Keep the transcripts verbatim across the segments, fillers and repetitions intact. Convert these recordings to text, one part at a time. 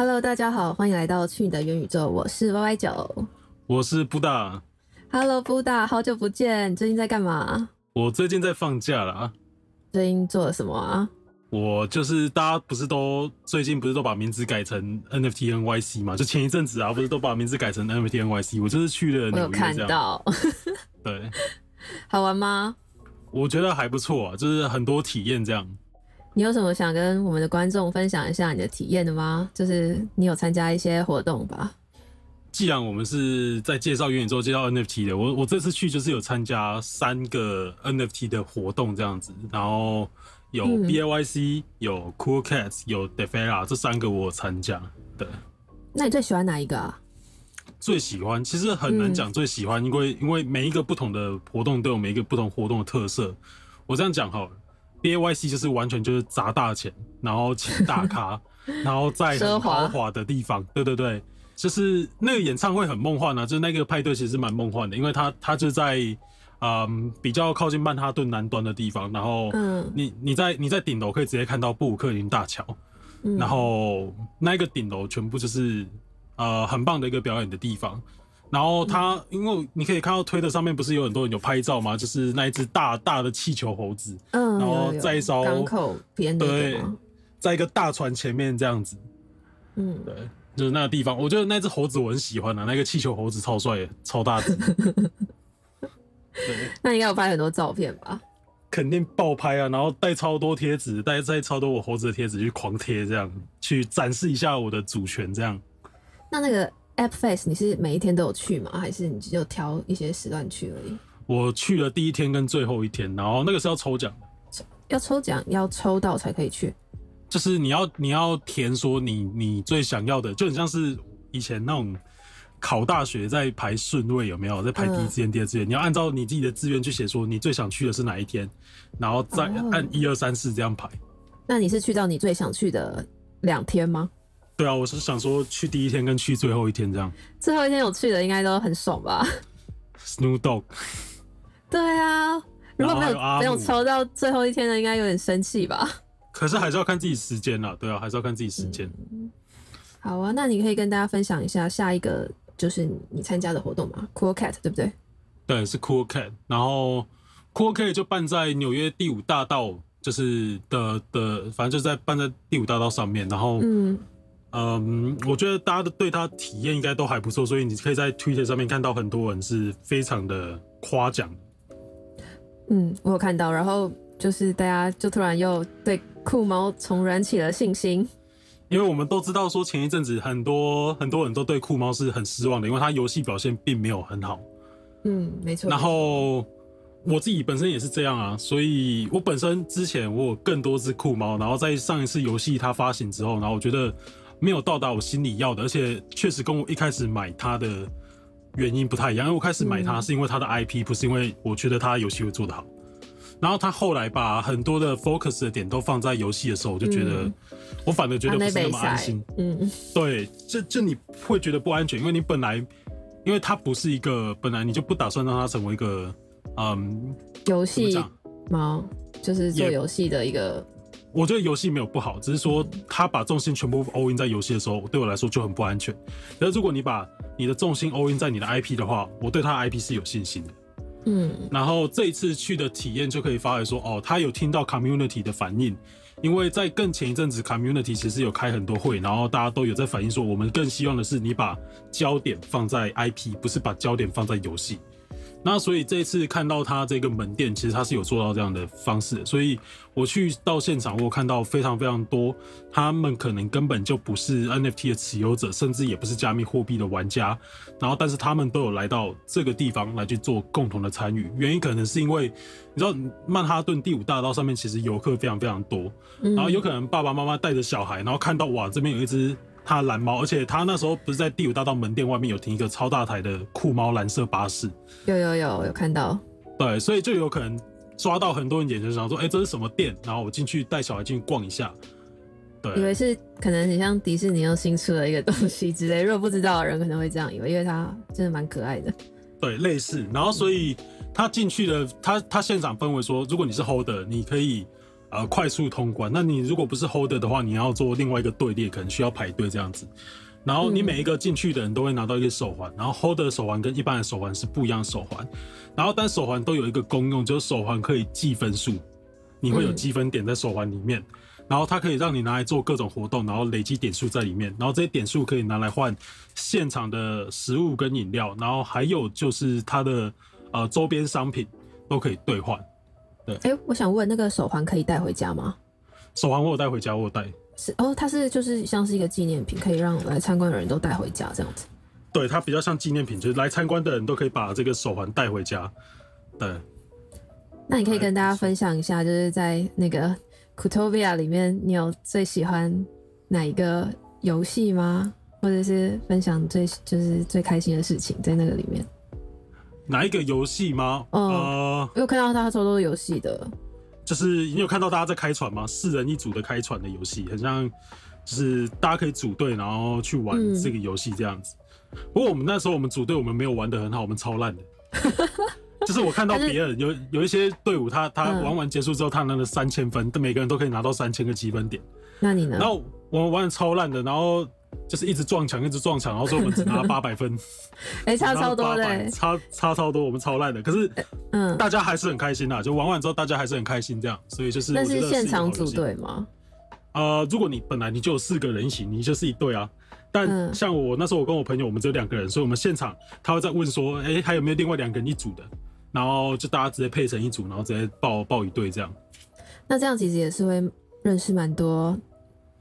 Hello， 大家好，欢迎来到去你的元宇宙，我是 Y Y 九，我是布大。Hello， 布大，好久不见，最近在干嘛？我最近在放假啦。最近做了什么啊？我就是大家不是都最近不是都把名字改成 N F T N Y C 嘛？就前一阵子啊，不是都把名字改成 N F T N Y C？ 我就是去了纽约这样，我有看到。对，好玩吗？我觉得还不错啊，就是很多体验这样。你有什么想跟我们的观众分享一下你的体验的吗？就是你有参加一些活动吧？既然我们是在介绍元宇宙、介绍 N F T 的，我我这次去就是有参加三个 N F T 的活动这样子，然后有 B A Y C、嗯、有 CoolCats、有 Devera 这三个我有参加。对，那你最喜欢哪一个啊？最喜欢其实很难讲最喜欢，嗯、因为因为每一个不同的活动都有每一个不同活动的特色。我这样讲好了。B A Y C 就是完全就是砸大钱，然后请大咖，然后在很豪华的地方，对对对，就是那个演唱会很梦幻啊，就是那个派对其实蛮梦幻的，因为它它就在嗯比较靠近曼哈顿南端的地方，然后你你在你在顶楼可以直接看到布鲁克林大桥，然后那个顶楼全部就是呃很棒的一个表演的地方。然后他、嗯，因为你可以看到推特上面不是有很多人有拍照吗？就是那一只大大的气球猴子，嗯，然后在一艘港口边的对，在一个大船前面这样子，嗯，对，就是那个地方，我觉得那只猴子我很喜欢啊，那个气球猴子超帅，超大只。那你应该有拍很多照片吧？肯定爆拍啊！然后带超多贴纸，带带超多我猴子的贴纸去狂贴，这样去展示一下我的主权，这样。那那个。App Fest 你是每一天都有去吗？还是你就挑一些时段去而已？我去了第一天跟最后一天，然后那个是要抽奖，要抽奖，要抽到才可以去。就是你要你要填说你你最想要的，就很像是以前那种考大学在排顺位有没有？在排第一志愿、第二志愿，你要按照你自己的志愿去写，说你最想去的是哪一天，然后再按一二三四这样排。那你是去到你最想去的两天吗？对啊，我是想说去第一天跟去最后一天这样。最后一天有去的应该都很爽吧 ？Snoop Dog。对啊，如果没 有, 有没有抽到最后一天的，应该有点生气吧？可是还是要看自己时间啦，对啊，还是要看自己时间、嗯。好啊，那你可以跟大家分享一下下一个就是你参加的活动嘛 ？Cool Cat 对不对？对，是 Cool Cat。然后 Cool Cat 就办在纽约第五大道，就是的的，反正就在办在第五大道上面，然后嗯。嗯，我觉得大家对他体验应该都还不错，所以你可以在 Twitter 上面看到很多人是非常的夸奖。嗯，我有看到，然后就是大家就突然又对酷猫重燃起了信心，因为我们都知道说前一阵子很多很多人都对酷猫是很失望的，因为他游戏表现并没有很好。嗯，没错。然后我自己本身也是这样啊，所以我本身之前我有更多只酷猫，然后在上一次游戏它发行之后，然后我觉得。没有到达我心里要的，而且确实跟我一开始买它的原因不太一样。因为我开始买它是因为它的 I P， 不是因为我觉得它游戏会做得好。然后它后来把很多的 focus 的点都放在游戏的时候，我就觉得、嗯、我反而觉得不是那么安心。嗯，对，这这你会觉得不安全，因为你本来因为它不是一个本来你就不打算让它成为一个嗯游戏猫，就是做游戏的一个。我觉得游戏没有不好，只是说他把重心全部 all in 在游戏的时候，对我来说就很不安全。可是如果你把你的重心 all in 在你的 I P 的话，我对他的 I P 是有信心的。嗯，然后这一次去的体验就可以发来说，哦，他有听到 community 的反应，因为在更前一阵子 community 其实有开很多会，然后大家都有在反映说，我们更希望的是你把焦点放在 I P， 不是把焦点放在游戏。那所以这一次看到他这个门店，其实他是有做到这样的方式的，所以我去到现场，我看到非常非常多，他们可能根本就不是 N F T 的持有者，甚至也不是加密货币的玩家，然后但是他们都有来到这个地方来去做共同的参与，原因可能是因为你知道曼哈顿第五大道上面其实游客非常非常多，然后有可能爸爸妈妈带着小孩，然后看到哇这边有一只。他蓝猫，而且他那时候不是在第五大道门店外面有停一个超大台的酷猫蓝色巴士，有有有有看到，对，所以就有可能抓到很多人眼球，想说，哎、欸，这是什么店？然后我进去带小孩进去逛一下，对，以为是可能很像迪士尼又新出了一个东西之类，如果不知道的人可能会这样以为，因为它真的蛮可爱的，对，类似。然后所以他进去的，他他现场氛围说，如果你是 holder， 你可以。呃快速通关。那你如果不是 holder 的话，你要做另外一个队列，可能需要排队这样子。然后你每一个进去的人都会拿到一个手环，然后 holder 的手环跟一般的手环是不一样的手环。然后但手环都有一个功用，就是手环可以记分数，你会有积分点在手环里面。嗯，然后它可以让你拿来做各种活动，然后累积点数在里面，然后这些点数可以拿来换现场的食物跟饮料，然后还有就是它的呃周边商品都可以兑换。对，哎，我想问，那个手环可以带回家吗？手环我有带回家，我有带。是哦，它是就是像是一个纪念品，可以让来参观的人都带回家这样子。对，它比较像纪念品，就是来参观的人都可以把这个手环带回家。对。那你可以跟大家分享一下，就是在那个Kutopia 里面，你有最喜欢哪一个游戏吗？或者是分享最就是最开心的事情在那个里面？哪一个游戏吗？嗯、呃，我有看到大家说都是游戏的，就是你有看到大家在开船吗？四人一组的开船的游戏，很像就是大家可以组队，然后去玩这个游戏这样子。嗯、不过我们那时候我们组队，我们没有玩得很好，我们超烂的。就是我看到别人有有一些队伍他，他他玩完结束之后，他拿了三千分，每个人都可以拿到三千个积分点。那你呢？然后我们玩的超烂的，然后就是一直撞墙，一直撞墙，然后所以我们只拿了八百分，哎、欸，差超多的、欸，差差超多，我们超烂的。可是，嗯，大家还是很开心啦，就玩完之后大家还是很开心，这样，所以就是我覺得是。那是现场组队吗？呃，如果你本来你就有四个人一起，你就是一队啊。但像我那时候我跟我朋友，我们只有两个人，所以我们现场他会在问说，哎、欸，还有没有另外两个人一组的？然后就大家直接配成一组，然后直接报报一队这样。那这样其实也是会认识蛮多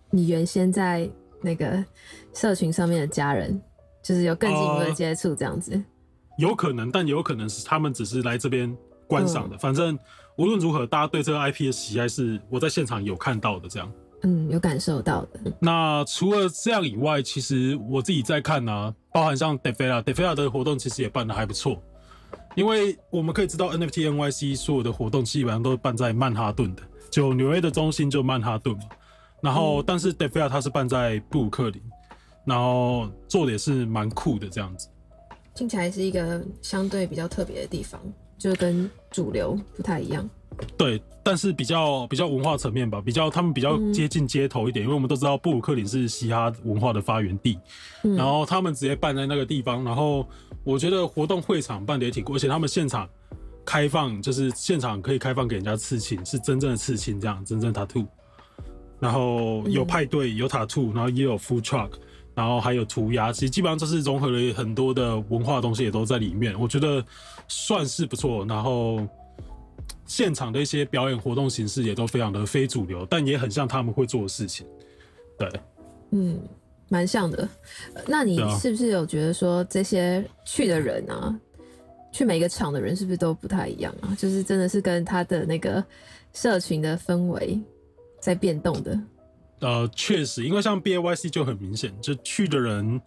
你原先在那个社群上面的家人，就是有更进一步的接触这样子、呃。有可能，但也有可能是他们只是来这边观赏的。嗯、反正无论如何，大家对这个 I P 的喜爱是我在现场有看到的这样。嗯，有感受到的。那除了这样以外，其实我自己在看啊，包含像 Devera、Devera 的活动，其实也办得还不错。因为我们可以知道 N F T N Y C 所有的活动基本上都办在曼哈顿的，就纽约的中心就曼哈顿嘛。然后，但是 Devera 它是办在布鲁克林，然后做的也是蛮酷的这样子。听起来是一个相对比较特别的地方，就跟主流不太一样。对，但是比较比较文化层面吧，比较他们比较接近街头一点，嗯、因为我们都知道布鲁克林是嘻哈文化的发源地，嗯、然后他们直接办在那个地方，然后我觉得活动会场办得也挺酷，而且他们现场开放，就是现场可以开放给人家刺青，是真正的刺青这样，真正 tattoo， 然后有派对，有 tattoo， 然后也有 food truck， 然后还有涂鸦，其实基本上就是融合了很多的文化的东西也都在里面，我觉得算是不错，然后。现场的一些表演活动形式也都非常的非主流，但也很像他们会做的事情。对，嗯，蛮像的。那你是不是有觉得说这些去的人啊，去每个场的人是不是都不太一样啊？就是真的是跟他的那个社群的氛围在变动的。呃，确实，因为像 B A Y C 就很明显，就去的人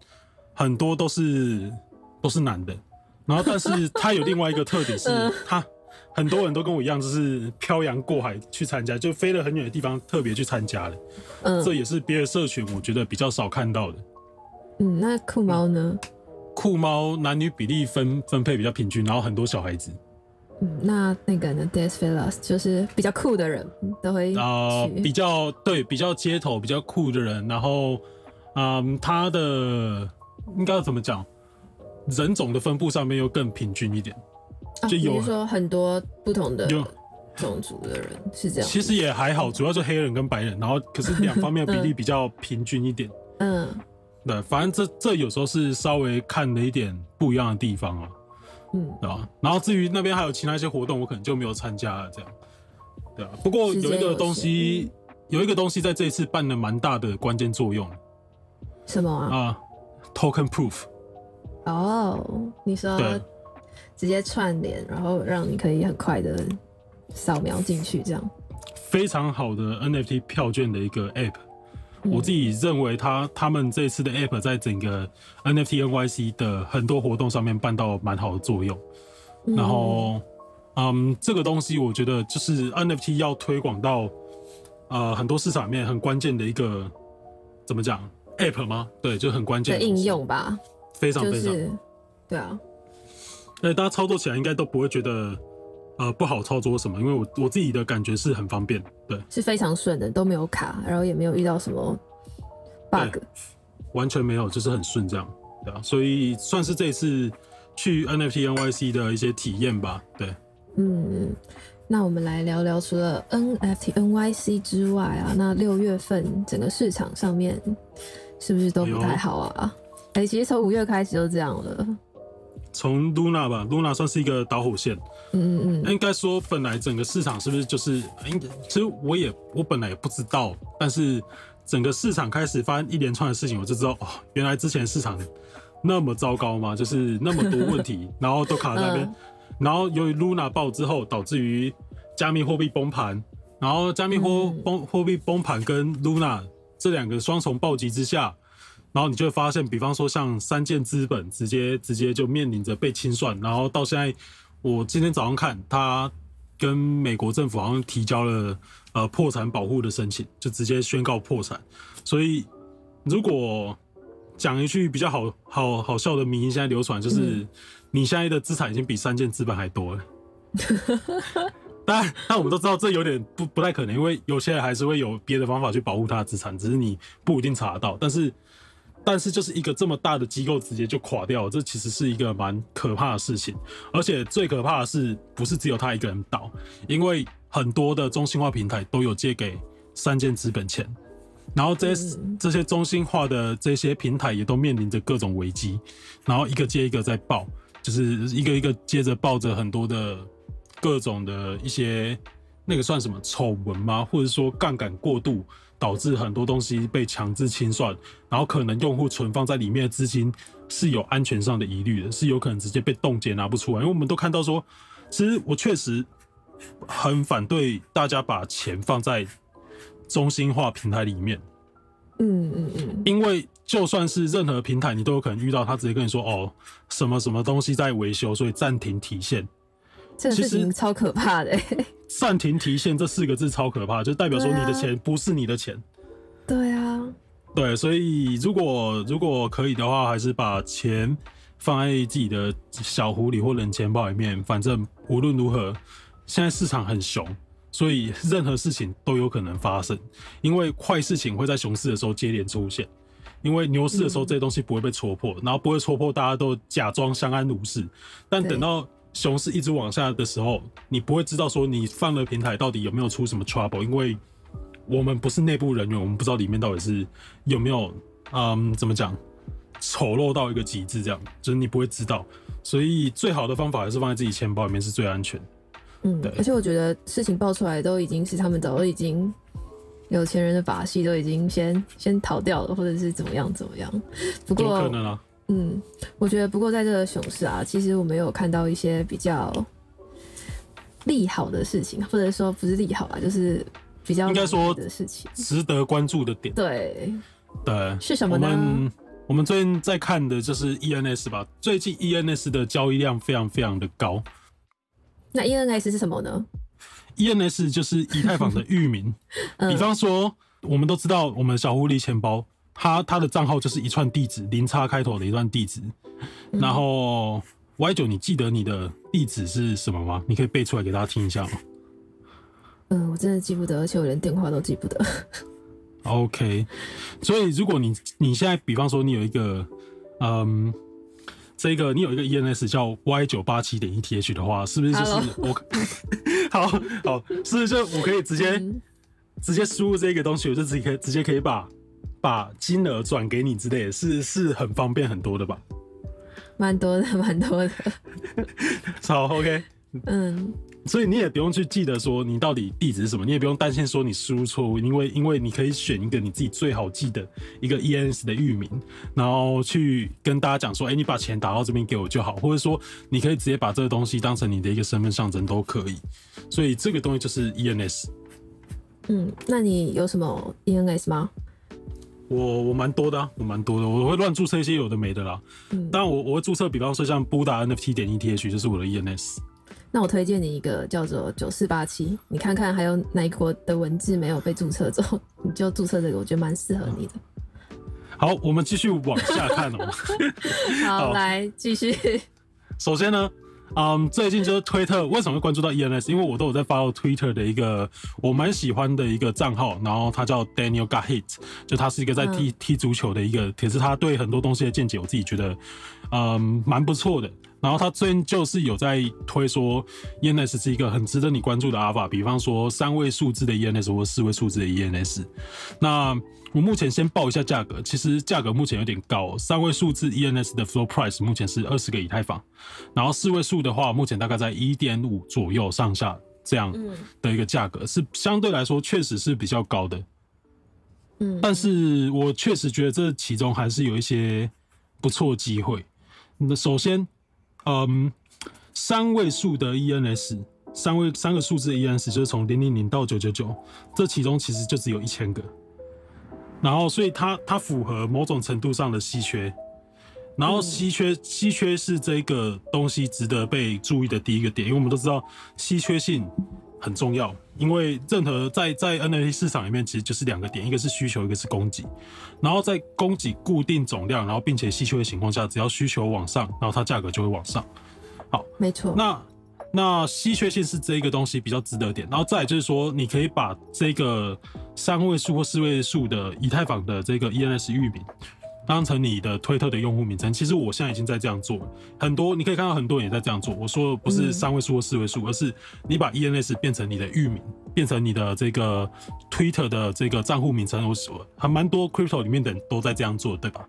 很多都是都是男的，然后但是他有另外一个特点是他。呃很多人都跟我一样，就是漂洋过海去参加，就飞了很远的地方特别去参加的。嗯，这也是别的社群我觉得比较少看到的。嗯，那酷猫呢？酷猫男女比例 分, 分配比较平均，然后很多小孩子。嗯，那那个呢 ，Death Fellas 就是比较酷的人都会去。啊、呃，比较对，比较街头、比较酷的人，然后，嗯，他的应该怎么讲？人种的分布上面又更平均一点。就有、啊、说很多不同的种族的人是这样，其实也还好，主要就黑人跟白人，然后可是两方面的比例比较平均一点。嗯，对，反正这这有时候是稍微看了一点不一样的地方啊。嗯，对吧？然后至于那边还有其他一些活动，我可能就没有参加了，这样。对啊，不过有一个东西，有, 有一个东西在这一次扮了蛮大的关键作用。什么啊？啊 ，Token Proof。哦，你说。直接串联，然后让你可以很快的扫描进去，这样非常好的 N F T 票券的一个 App。嗯、我自己认为他他们这次的 App 在整个 N F T N Y C 的很多活动上面办到蛮好的作用。嗯、然后，嗯，这个东西我觉得就是 N F T 要推广到呃很多市场里面很关键的一个怎么讲 App 吗？对，就很关键的应用吧，非常非常、就是、对啊。对，大家操作起来应该都不会觉得，呃不好操作什么，因为我我自己的感觉是很方便，对，是非常顺的，都没有卡，然后也没有遇到什么 bug， 完全没有，就是很顺这样，对啊，所以算是这一次去 N F T N Y C 的一些体验吧，对，嗯。那我们来聊聊除了 N F T N Y C 之外啊，那六月份整个市场上面是不是都不太好啊？哎、欸，其实从五月开始就这样了。从 Luna 吧 ，Luna 算是一个导火线。嗯嗯嗯。应该说，本来整个市场是不是就是，其实我也我本来也不知道，但是整个市场开始发生一连串的事情，我就知道哦，原来之前市场那么糟糕嘛，就是那么多问题，然后都卡在那边。嗯，然后由于 Luna 爆之后，导致于加密货币崩盘，然后加密货货币崩盘跟 Luna 这两个双重暴击之下，然后你就会发现，比方说像三箭资本直接直接就面临着被清算，然后到现在，我今天早上看他跟美国政府好像提交了呃破产保护的申请，就直接宣告破产。所以如果讲一句比较好好好笑的迷因，现在流传就是你现在的资产已经比三箭资本还多了。当然，但我们都知道这有点 不, 不太可能，因为有些人还是会有别的方法去保护他的资产，只是你不一定查得到。但是，但是就是一个这么大的机构直接就垮掉了，这其实是一个蛮可怕的事情。而且最可怕的是，不是只有他一个人倒，因为很多的中心化平台都有借给三箭资本钱。然后这些这些中心化的这些平台也都面临着各种危机，然后一个接一个在爆，就是一个一个接着爆着很多的各种的一些那个算什么丑闻吗？或者说杠杆过度导致很多东西被强制清算，然后可能用户存放在里面的资金是有安全上的疑虑的，是有可能直接被冻结拿不出来。因为我们都看到说，其实我确实很反对大家把钱放在中心化平台里面，嗯嗯嗯，因为就算是任何平台，你都有可能遇到他直接跟你说哦，什么什么东西在维修，所以暂停提现。这个事情超可怕的。暂停提现这四个字超可怕，就代表说你的钱不是你的钱。对啊，对，所以如果如果可以的话，还是把钱放在自己的小狐狸或冷钱包里面，反正无论如何，现在市场很熊。所以任何事情都有可能发生，因为坏事情会在熊市的时候接连出现，因为牛市的时候这些东西不会被戳破，然后不会戳破，大家都假装相安无事。但等到熊市一直往下的时候，你不会知道说你放了平台到底有没有出什么 trouble， 因为我们不是内部人员，我们不知道里面到底是有没有，嗯，怎么讲，丑陋到一个极致这样，就是你不会知道。所以最好的方法还是放在自己钱包里面是最安全。嗯，而且我觉得事情爆出来都已经是他们早就已经有钱人的把戏，都已经先先逃掉了，或者是怎么样怎么样。不过有可能啊。嗯，我觉得不过在这个熊市啊，其实我们有看到一些比较利好的事情，或者说不是利好啊，就是比较应该说的事情，值得关注的点。对对，是什么呢？我们我们最近在看的就是 E N S 吧，最近 E N S 的交易量非常非常的高。那 E N S 是什么呢 ？E N S 就是以太坊的域名。嗯、比方说，我们都知道，我们小狐狸钱包，它它的账号就是一串地址，零叉开头的一串地址。嗯、然后 Y 九，你记得你的地址是什么吗？你可以背出来给大家听一下吗？嗯，我真的记不得，而且我连电话都记不得。OK， 所以如果你你现在，比方说你有一个，嗯。这个你有一个 E N S 叫 Y 九八七点 E T H 的话，是不是就是我？ 好好，是不是就我可以直接、嗯、直接输入这个东西，我就直接直接可以把把金额转给你之类的，是是很方便很多的吧？蛮多的，蛮多的。好 ，OK， 嗯，所以你也不用去记得说你到底地址是什么，你也不用担心说你输入错误，因为因为你可以选一个你自己最好记的一个 E N S 的域名，然后去跟大家讲说，哎、欸，你把钱打到这边给我就好，或者说你可以直接把这个东西当成你的一个身份象征都可以。所以这个东西就是 E N S。嗯，那你有什么 E N S 吗？我我蛮多的、啊，我蛮多的，我会乱注册一些有的没的啦。嗯，当然我我会注册，比方说像 Buddha N F T 点 E T H 就是我的 E N S。那我推荐你一个叫做九四八七，你看看还有哪一国的文字没有被注册走，你就注册这个，我觉得蛮适合你的。好，我们继续往下看哦。好，好来继续。首先呢，嗯，最近就是推特，为什么会关注到 E N S？ 因为我都有在 follow Twitter 的一个我蛮喜欢的一个账号，然后他叫 Daniel Got Hit， 就他是一个在踢踢足球的一个，可是他对很多东西的见解，我自己觉得嗯蛮不错的。然后他最近就是有在推说 E N S 是一个很值得你关注的 Alpha， 比方说三位数字的 E N S 或四位数字的 E N S。那我目前先报一下价格，其实价格目前有点高，三位数字 E N S 的 Flow Price 目前是二十个以太坊，然后四位数的话目前大概在 一点五 左右上下这样的一个价格，是相对来说确实是比较高的。嗯，但是我确实觉得这其中还是有一些不错机会。那首先，嗯，三位数的 E N S， 三位三个数字的 E N S 就是从零零零到九九九，这其中其实就只有一千个，然后所以它它符合某种程度上的稀缺，然后稀缺稀缺是这个东西值得被注意的第一个点，因为我们都知道稀缺性很重要，因为任何在在 N F T 市场里面其实就是两个点，一个是需求，一个是供给。然后在供给固定总量，然后并且稀缺的情况下，只要需求往上，然后它价格就会往上。好，没错。那那稀缺性是这个东西比较值得点。然后再来就是说，你可以把这个三位数或四位数的以太坊的这个 E N S 域名当成你的推特的用户名称，其实我现在已经在这样做了，很多你可以看到很多人也在这样做。我说的不是三位数或四位数，而是你把 E N S 变成你的域名，变成你的这个 Twitter 的这个账户名称。我说还蛮多 crypto 里面的人都在这样做，对吧？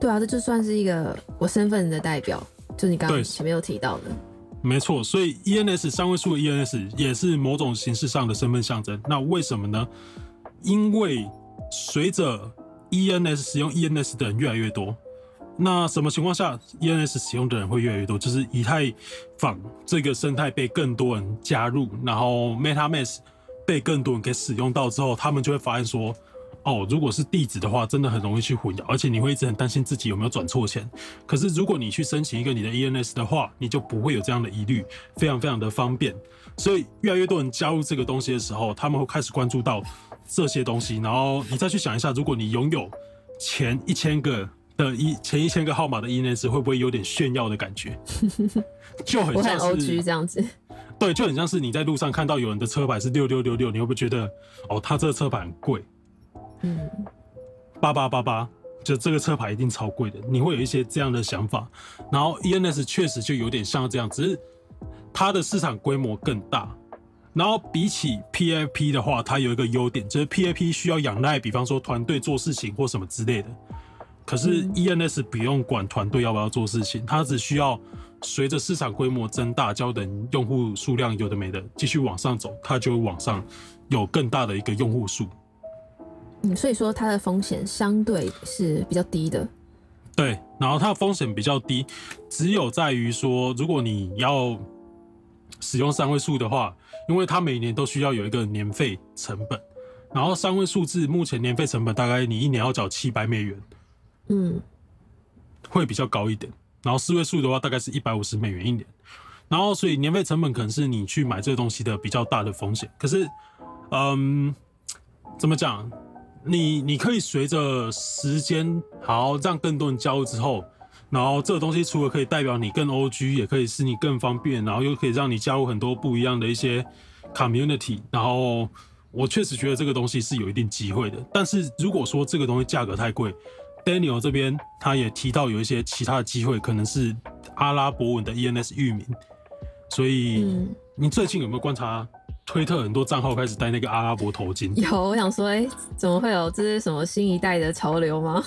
对啊，这就算是一个我身份的代表，就你刚刚前面有提到的。没错，所以 E N S 三位数的 E N S 也是某种形式上的身份象征。那为什么呢？因为随着E N S 使用 E N S 的人越来越多，那什么情况下 E N S 使用的人会越来越多？就是以太坊这个生态被更多人加入，然后 MetaMask 被更多人给使用到之后，他们就会发现说，哦，如果是地址的话，真的很容易去混淆，而且你会一直很担心自己有没有转错钱。可是如果你去申请一个你的 E N S 的话，你就不会有这样的疑虑，非常非常的方便。所以越来越多人加入这个东西的时候，他们会开始关注到这些东西，然后你再去想一下，如果你拥有前一千个的一前一千个号码的 E N S， 会不会有点炫耀的感觉？就很像是我很 O G 这样子，对，就很像是你在路上看到有人的车牌是六六六六，你会不会觉得哦，他这个车牌很贵？嗯，八八八八，就这个车牌一定超贵的，你会有一些这样的想法。然后 E N S 确实就有点像这样，只是它的市场规模更大。然后比起 P A P 的话，它有一个优点，就是 P A P 需要仰赖，比方说团队做事情或什么之类的。可是 E N S 不用管团队要不要做事情，它只需要随着市场规模增大，交等用户数量有的没的继续往上走，它就会往上有更大的一个用户数。嗯，所以说它的风险相对是比较低的。对，然后它的风险比较低，只有在于说，如果你要使用三位数的话，因为它每年都需要有一个年费成本，然后三位数字目前年费成本大概你一年要缴七百美元，嗯，会比较高一点。然后四位数的话大概是一百五十美元一年，然后所以年费成本可能是你去买这个东西的比较大的风险。可是，嗯，怎么讲？你你可以随着时间，好让更多人交易之后。然后这个东西除了可以代表你更 O G， 也可以使你更方便，然后又可以让你加入很多不一样的一些 community。然后我确实觉得这个东西是有一定机会的，但是如果说这个东西价格太贵 ，Daniel 这边他也提到有一些其他的机会，可能是阿拉伯文的 E N S 域名。所以你最近有没有观察推特很多账号开始戴那个阿拉伯头巾？有，我想说，哎，怎么会有这是什么新一代的潮流吗？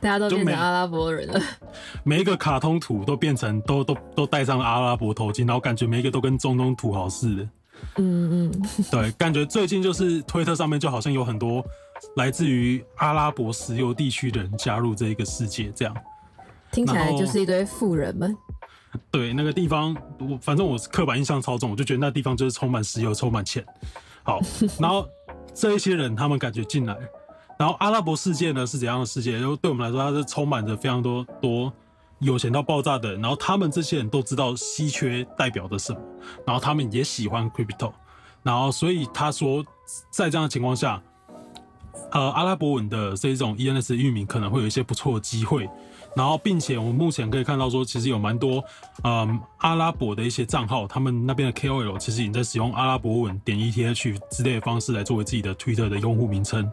大家都变成阿拉伯人了，每一个卡通图都变成都都都戴上了阿拉伯头巾，然后感觉每一个都跟中东土豪似的。嗯嗯，对，感觉最近就是推特上面就好像有很多来自于阿拉伯石油地区的人加入这一个世界，这样听起来就是一堆富人们。对，那个地方，我反正我刻板印象超重，我就觉得那地方就是充满石油、充满钱。好，然后这一些人他们感觉进来。然后阿拉伯世界呢是怎样的世界？然后对我们来说，它是充满着非常多多有钱到爆炸的人。然后他们这些人都知道稀缺代表着什么，然后他们也喜欢 crypto。然后所以他说，在这样的情况下，呃阿拉伯文的这种 E N S 域名可能会有一些不错的机会。然后并且我们目前可以看到说，其实有蛮多嗯阿拉伯的一些账号，他们那边的 K O L 其实已经在使用阿拉伯文点 E T H 之类的方式来作为自己的 Twitter 的用户名称。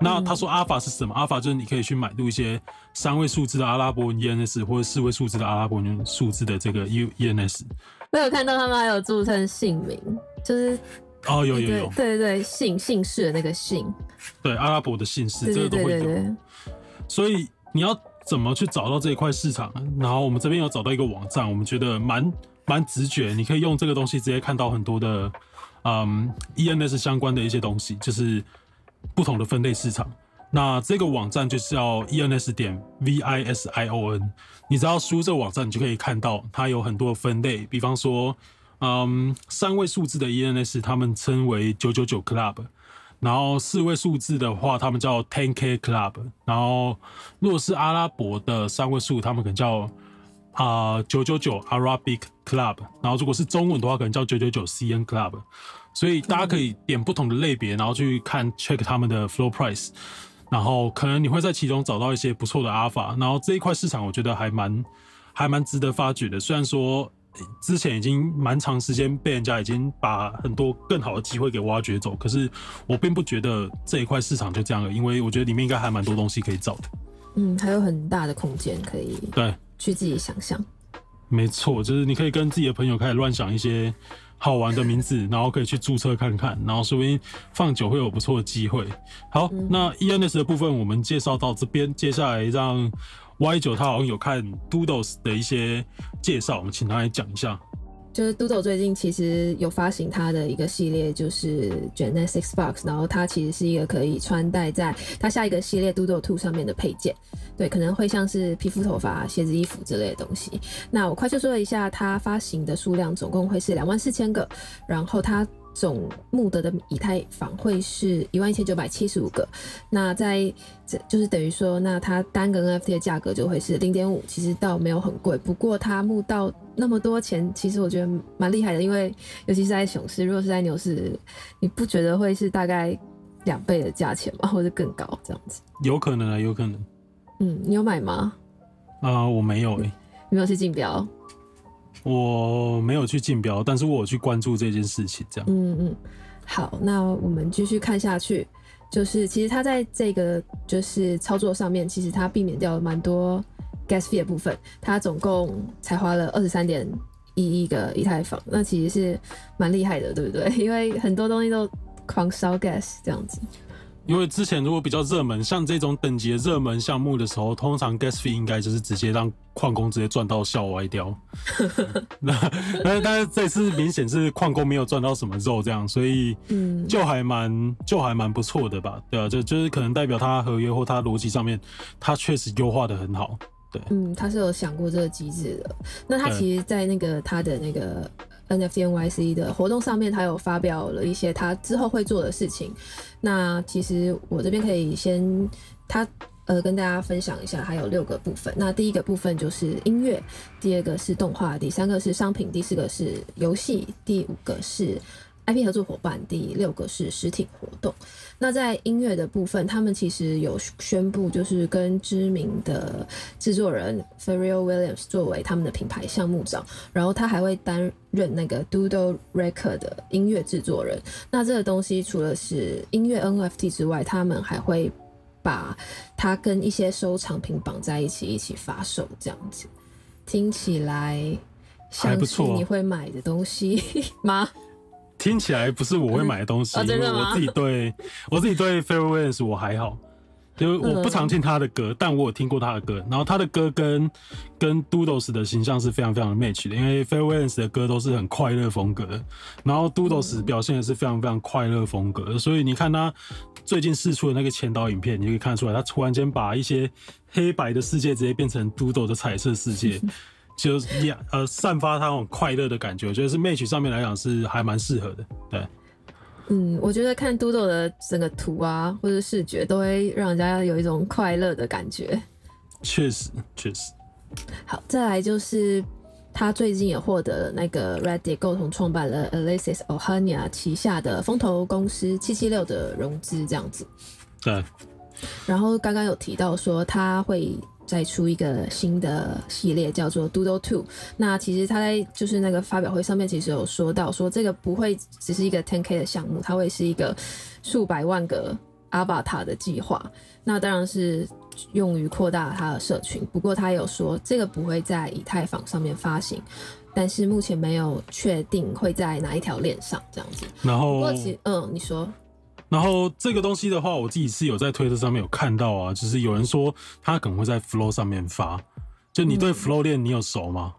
那他说 Alpha 是什么 ？Alpha 就是你可以去买入一些三位数字的阿拉伯文 E N S 或者四位数字的阿拉伯文数字的这个 E N S。我有看到他们还有注册姓名，就是。哦，有有有，对对对，姓姓氏的那个姓，对阿拉伯的姓氏，这个都会有。对对对对，所以你要怎么去找到这一块市场？然后我们这边有找到一个网站，我们觉得蛮蛮直觉，你可以用这个东西直接看到很多的，嗯 ，E N S 相关的一些东西，就是不同的分类市场。那这个网站就是叫 E N S 点 vision， 你只要输这个网站，你就可以看到它有很多分类，比方说。嗯，三位数字的 E N S 他们称为九九九 Club， 然后四位数字的话他们叫 十 K Club， 然后如果是阿拉伯的三位数他们可能叫、呃、九九九 Arabic Club， 然后如果是中文的话可能叫九九九 C N Club， 所以大家可以点不同的类别，然后去看 check 他们的 flow price， 然后可能你会在其中找到一些不错的 alpha， 然后这一块市场我觉得还蛮还蛮值得发掘的，虽然说之前已经蛮长时间被人家已经把很多更好的机会给挖掘走，可是我并不觉得这一块市场就这样了，因为我觉得里面应该还蛮多东西可以找的。嗯，还有很大的空间可以对去自己想象。没错，就是你可以跟自己的朋友开始乱想一些好玩的名字，然后可以去注册看看，然后说不定放久会有不错的机会。好，嗯、那 E N S 的部分我们介绍到这边，接下来让。Y 九 他好像有看 Doodles 的一些介绍，我们请他来讲一下。就是 Doodle 最近其实有发行他的一个系列，就是 Genius Box， 然后它其实是一个可以穿戴在它下一个系列 Doodle 二 上面的配件，对，可能会像是皮肤、头发、鞋子、衣服之类的东西。那我快速说一下，它发行的数量总共会是两万四千个，然后它总募得的以太坊会是一万一千九百七十五个，那在就是等于说，那它单个 N F T 的价格就会是 零点五， 其实倒没有很贵，不过它募到那么多钱，其实我觉得蛮厉害的，因为尤其是在熊市，如果是在牛市，你不觉得会是大概两倍的价钱吗？或者更高这样子？有可能啊，有可能。嗯，你有买吗？啊、呃，我没有诶、欸，你没有去竞标。我没有去竞标，但是我有去关注这件事情，这样。嗯嗯，好，那我们继续看下去。就是其实他在这个就是操作上面，其实他避免掉了蛮多 gas fee 的部分，他总共才花了 二十三点一一 个以太坊，那其实是蛮厉害的，对不对？因为很多东西都狂烧 gas 这样子。因为之前如果比较热门，像这种等级的热门项目的时候，通常 gas fee 应该就是直接让矿工直接赚到笑歪掉。但是这次明显是矿工没有赚到什么肉，这样，所以就还蛮就还蛮不错的吧？对啊，就就是可能代表他合约或他逻辑上面，他确实优化的很好。对，嗯，他是有想过这个机制的。那他其实，在那个他的那个。N F T N Y C 的活动上面，他有发表了一些他之后会做的事情。那其实我这边可以先他呃跟大家分享一下，还有六个部分。那第一个部分就是音乐，第二个是动画，第三个是商品，第四个是游戏，第五个是 I P 合作伙伴，第六个是实体活动。那在音乐的部分，他们其实有宣布，就是跟知名的制作人 Pharrell Williams 作为他们的品牌项目长，然后他还会担任那个 Doodle Record 的音乐制作人。那这个东西除了是音乐 N F T 之外，他们还会把它跟一些收藏品绑在一起，一起发售，这样子。听起来像是你会买的东西吗？听起来不是我会买的东西，嗯啊、因为我自己对我自己对 Pharrell Williams 我还好，就是我不常听他的歌，但我有听过他的歌。然后他的歌跟跟 Doodles 的形象是非常非常的 match 的，因为 Pharrell Williams 的歌都是很快乐风格的，然后 Doodles 表现的是非常非常快乐风格的。所以你看他最近释出的那个前导影片，你就可以看出来，他突然间把一些黑白的世界直接变成 Doodle 的彩色世界。就呃散发他那种快乐的感觉，我觉得是 match 上面来讲是还蛮适合的，对。嗯，我觉得看 Doodle 的整个图啊，或者视觉，都会让人家有一种快乐的感觉。确实，确实。好，再来就是他最近也获得了那个 Reddit 共同创办人 Alexis Ohanian 旗下的风投公司七七六的融资，这样子。对。然后刚刚有提到说他会再出一个新的系列叫做 Doodle 二， 那其实他在就是那个发表会上面其实有说到说这个不会只是一个 十K 的项目，它会是一个数百万个 Avatar 的计划，那当然是用于扩大他的社群，不过他有说这个不会在以太坊上面发行，但是目前没有确定会在哪一条链上这样子。然后嗯，你说然后这个东西的话，我自己是有在推特上面有看到啊，就是有人说他可能会在 Flow 上面发。就你对 Flow 链你有熟吗？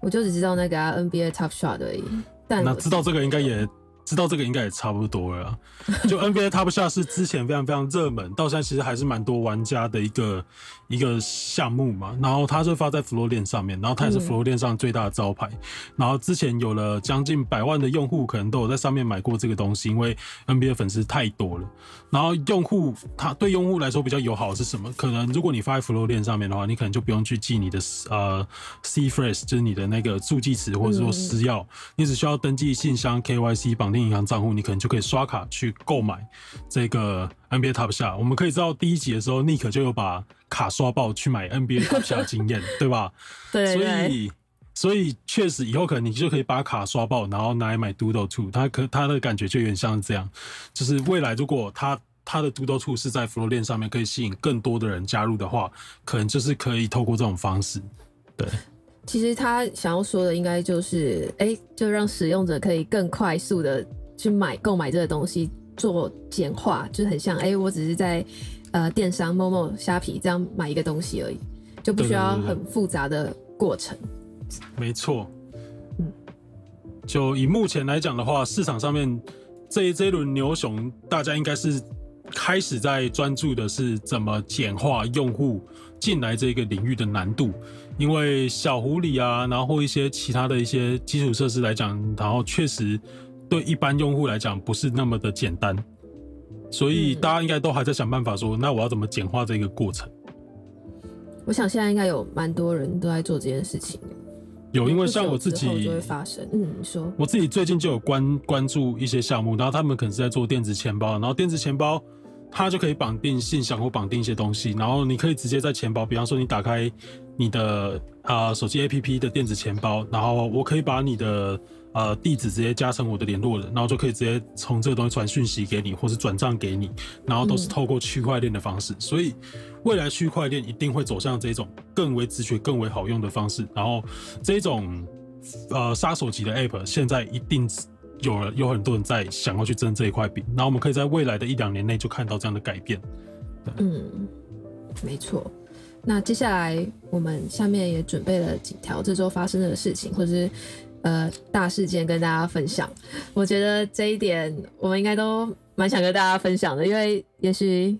我就只知道那个、啊、N B A Top Shot 而已。但那知道这个应该也知道这个应该也差不多了啦。就 N B A Top Shot 是之前非常非常热门，到现在其实还是蛮多玩家的一个一个项目嘛。然后它就发在 Flow 链上面，然后它也是 Flow 链上最大的招牌。嗯、然后之前有了将近百万的用户，可能都有在上面买过这个东西，因为 N B A 粉丝太多了。然后用户它对用户来说比较友好的是什么？可能如果你发在 Flow 链上面的话，你可能就不用去记你的呃 C phrase， 就是你的那个助记词或者说私钥、嗯，你只需要登记信箱 K Y C 绑定银行账户，你可能就可以刷卡去购买这个 N B A Top Shot。我们可以知道第一集的时候 ，Nick 就有把卡刷爆去买 N B A Top Shot 的经验，对吧？对，所以所以确实以后可能你就可以把卡刷爆，然后拿来买 Doodle 二，它可它的感觉就有点像这样，就是未来如果它它的 Doodle 二是在 Flow 链上面可以吸引更多的人加入的话，可能就是可以透过这种方式，对。其实他想要说的应该就是，哎，就让使用者可以更快速的去买购买这个东西，做简化，就很像，哎，我只是在呃电商某某虾皮这样买一个东西而已，就不需要很复杂的过程。对对对对，没错，嗯，就以目前来讲的话，市场上面这一这一轮牛熊，大家应该是开始在专注的是怎么简化用户进来这个领域的难度。因为小狐狸啊，然后一些其他的一些基础设施来讲，然后确实对一般用户来讲不是那么的简单，所以大家应该都还在想办法说，那我要怎么简化这个过程？我想现在应该有蛮多人都在做这件事情。有，因为像我自己，就会发生。嗯，你说，我自己最近就有关关注一些项目，然后他们可能是在做电子钱包，然后电子钱包。它就可以绑定信箱或绑定一些东西，然后你可以直接在钱包，比方说你打开你的呃手机 A P P 的电子钱包，然后我可以把你的呃地址直接加成我的联络人，然后就可以直接从这个东西传讯息给你，或是转账给你，然后都是透过区块链的方式。嗯、所以未来区块链一定会走向这种更为直觉、更为好用的方式。然后这种呃杀手级的 App 现在一定。有了，有很多人在想要去争这一块饼，然后我们可以在未来的一两年内就看到这样的改变。嗯，没错。那接下来我们下面也准备了几条这周发生的事情，或是呃大事件跟大家分享。我觉得这一点我们应该都蛮想跟大家分享的，因为也许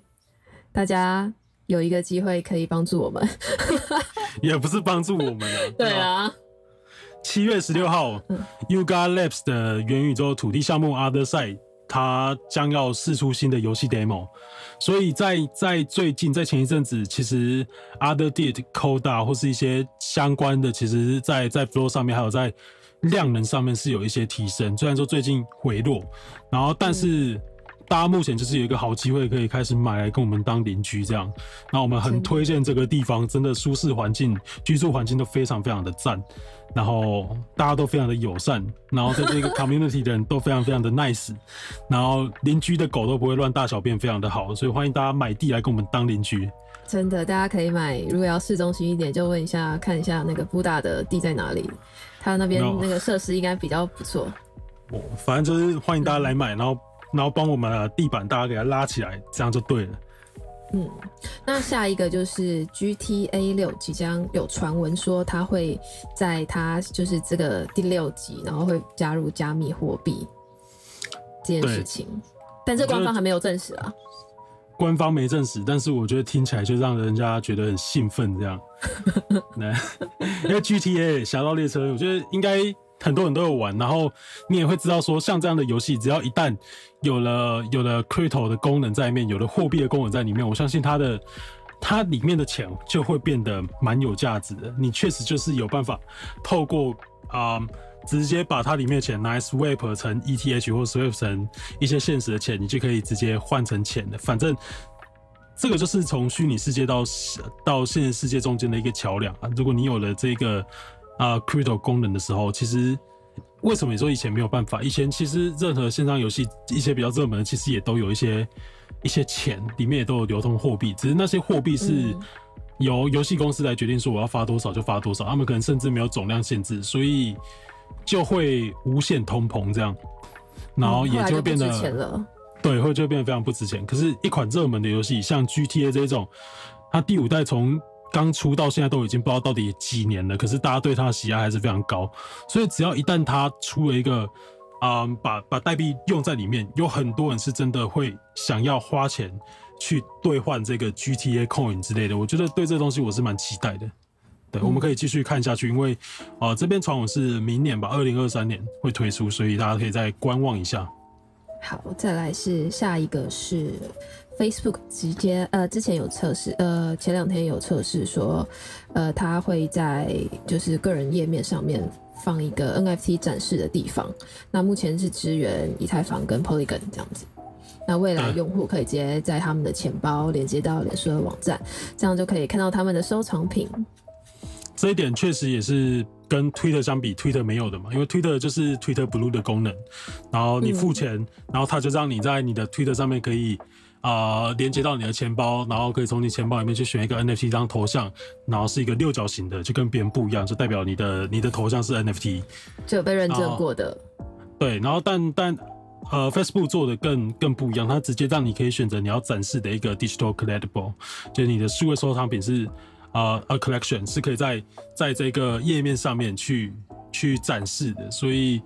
大家有一个机会可以帮助我们，也不是帮助我们啊。对啊。七月十六号 ，Yuga Labs 的元宇宙土地项目 Otherside， 它将要释出新的游戏 demo。所以在在最近，在前一阵子，其实 Otherdeed、Coda 或是一些相关的，其实在在 Flow 上面还有在量能上面是有一些提升。虽然说最近回落，然后但是。嗯，大家目前就是有一个好机会可以开始买来跟我们当邻居这样，那我们很推荐这个地方，真的舒适环境、居住环境都非常非常的赞，然后大家都非常的友善，然后在这个 community 的人都非常非常的 nice， 然后邻居的狗都不会乱大小便，非常的好，所以欢迎大家买地来跟我们当邻居。真的，大家可以买，如果要市中心一点，就问一下看一下那个布大的地在哪里，他那边那个设施应该比较不错。哦，反正就是欢迎大家来买，嗯、然后。然后帮我们的地板大家给它拉起来，这样就对了。嗯，那下一个就是 G T A 六即将有传闻说它会在它就是这个第六集，然后会加入加密货币这件事情，但这官方还没有证实啊。官方没证实，但是我觉得听起来就让人家觉得很兴奋这样。因为 G T A 侠盗猎车，我觉得应该。很多人都有玩，然后你也会知道说，像这样的游戏，只要一旦有了有了 crypto 的功能在里面，有了货币的功能在里面，我相信它的它里面的钱就会变得蛮有价值的。你确实就是有办法透过啊、呃、直接把它里面的钱拿来 swap 成 E T H 或 swap 成一些现实的钱，你就可以直接换成钱的。反正这个就是从虚拟世界到到现实世界中间的一个桥梁啊。如果你有了这个啊、呃、crypto 功能的时候，其实为什么你说以前没有办法？以前其实任何线上游戏一些比较热门的，其实也都有一些一些钱里面也都有流通货币，只是那些货币是由游戏公司来决定说我要发多少就发多少，他们可能甚至没有总量限制，所以就会无限通膨这样，然后也就变得、嗯、后来就不值钱了。对，会就变得非常不值钱。可是，一款热门的游戏，像 G T A 这种，它第五代从刚出到现在都已经不知道到底几年了，可是大家对它的喜爱还是非常高。所以，只要一旦它出了一个，嗯，把把代币用在里面，有很多人是真的会想要花钱去兑换这个 G T A Coin 之类的。我觉得对这东西我是蛮期待的。对，我们可以继续看下去，因为啊、呃，这边传闻是明年吧，二零二三年会推出，所以大家可以再观望一下。好，再来是下一个是 Facebook 直接呃，之前有测试呃，前两天有测试说，呃，它会在就是个人页面上面放一个 N F T 展示的地方。那目前是支援以太坊跟 Polygon 这样子。那未来用户可以直接在他们的钱包连接到脸书的网站，这样就可以看到他们的收藏品。这一点确实也是跟 Twitter 相比 ，Twitter 没有的嘛，因为 Twitter 就是 Twitter Blue 的功能，然后你付钱，嗯、然后它就让你在你的 Twitter 上面可以啊、呃、连接到你的钱包，然后可以从你钱包里面去选一个 N F T 当头像，然后是一个六角形的，就跟别人不一样，就代表你的你的头像是 N F T， 就有被认证过的。对，然后但但。呃 ，Facebook 做的更更不一样，它直接让你可以选择你要展示的一个 digital collectible， 就是你的数位收藏品是啊、呃、a collection 是可以在在这个页面上面去去展示的。所以，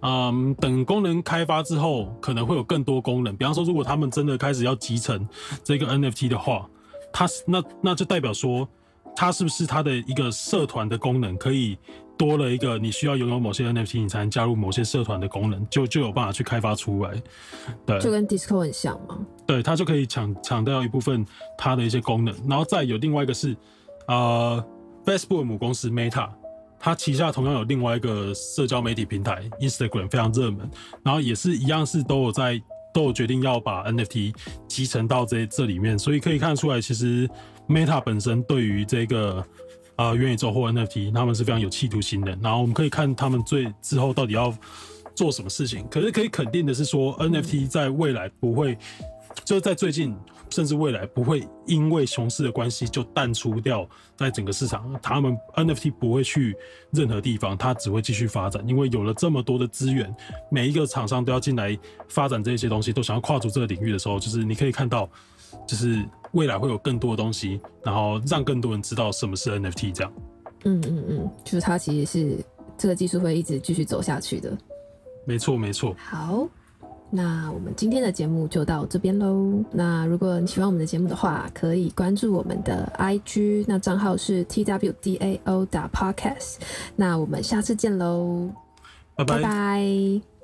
嗯，等功能开发之后，可能会有更多功能。比方说，如果他们真的开始要集成这个 N F T 的话，它那那就代表说，它是不是它的一个社团的功能可以？多了一个你需要拥有某些 N F T 你才能加入某些社团的功能，就就有办法去开发出来。对，就跟 Discord 很像嘛。对，它就可以抢抢掉一部分它的一些功能。然后再有另外一个是，呃 ，Facebook 母公司 Meta， 它旗下同样有另外一个社交媒体平台 Instagram 非常热门，然后也是一样是都有在都有决定要把 N F T 集成到这这里面，所以可以看出来，其实 Meta 本身对于这个。啊、呃，元宇宙或 N F T， 他们是非常有企图心的。然后我们可以看他们最之后到底要做什么事情。可是可以肯定的是说 ，N F T 在未来不会，就是在最近甚至未来不会因为熊市的关系就淡出掉在整个市场。他们 N F T 不会去任何地方，它只会继续发展，因为有了这么多的资源，每一个厂商都要进来发展这些东西，都想要跨足这个领域的时候，就是你可以看到。就是未来会有更多的东西，然后让更多人知道什么是 N F T 这样。嗯嗯嗯，就是它其实是这个技术会一直继续走下去的。没错没错。好，那我们今天的节目就到这边喽。那如果你喜欢我们的节目的话，可以关注我们的 I G， 那账号是 twdao.podcast。那我们下次见喽，拜拜。Bye bye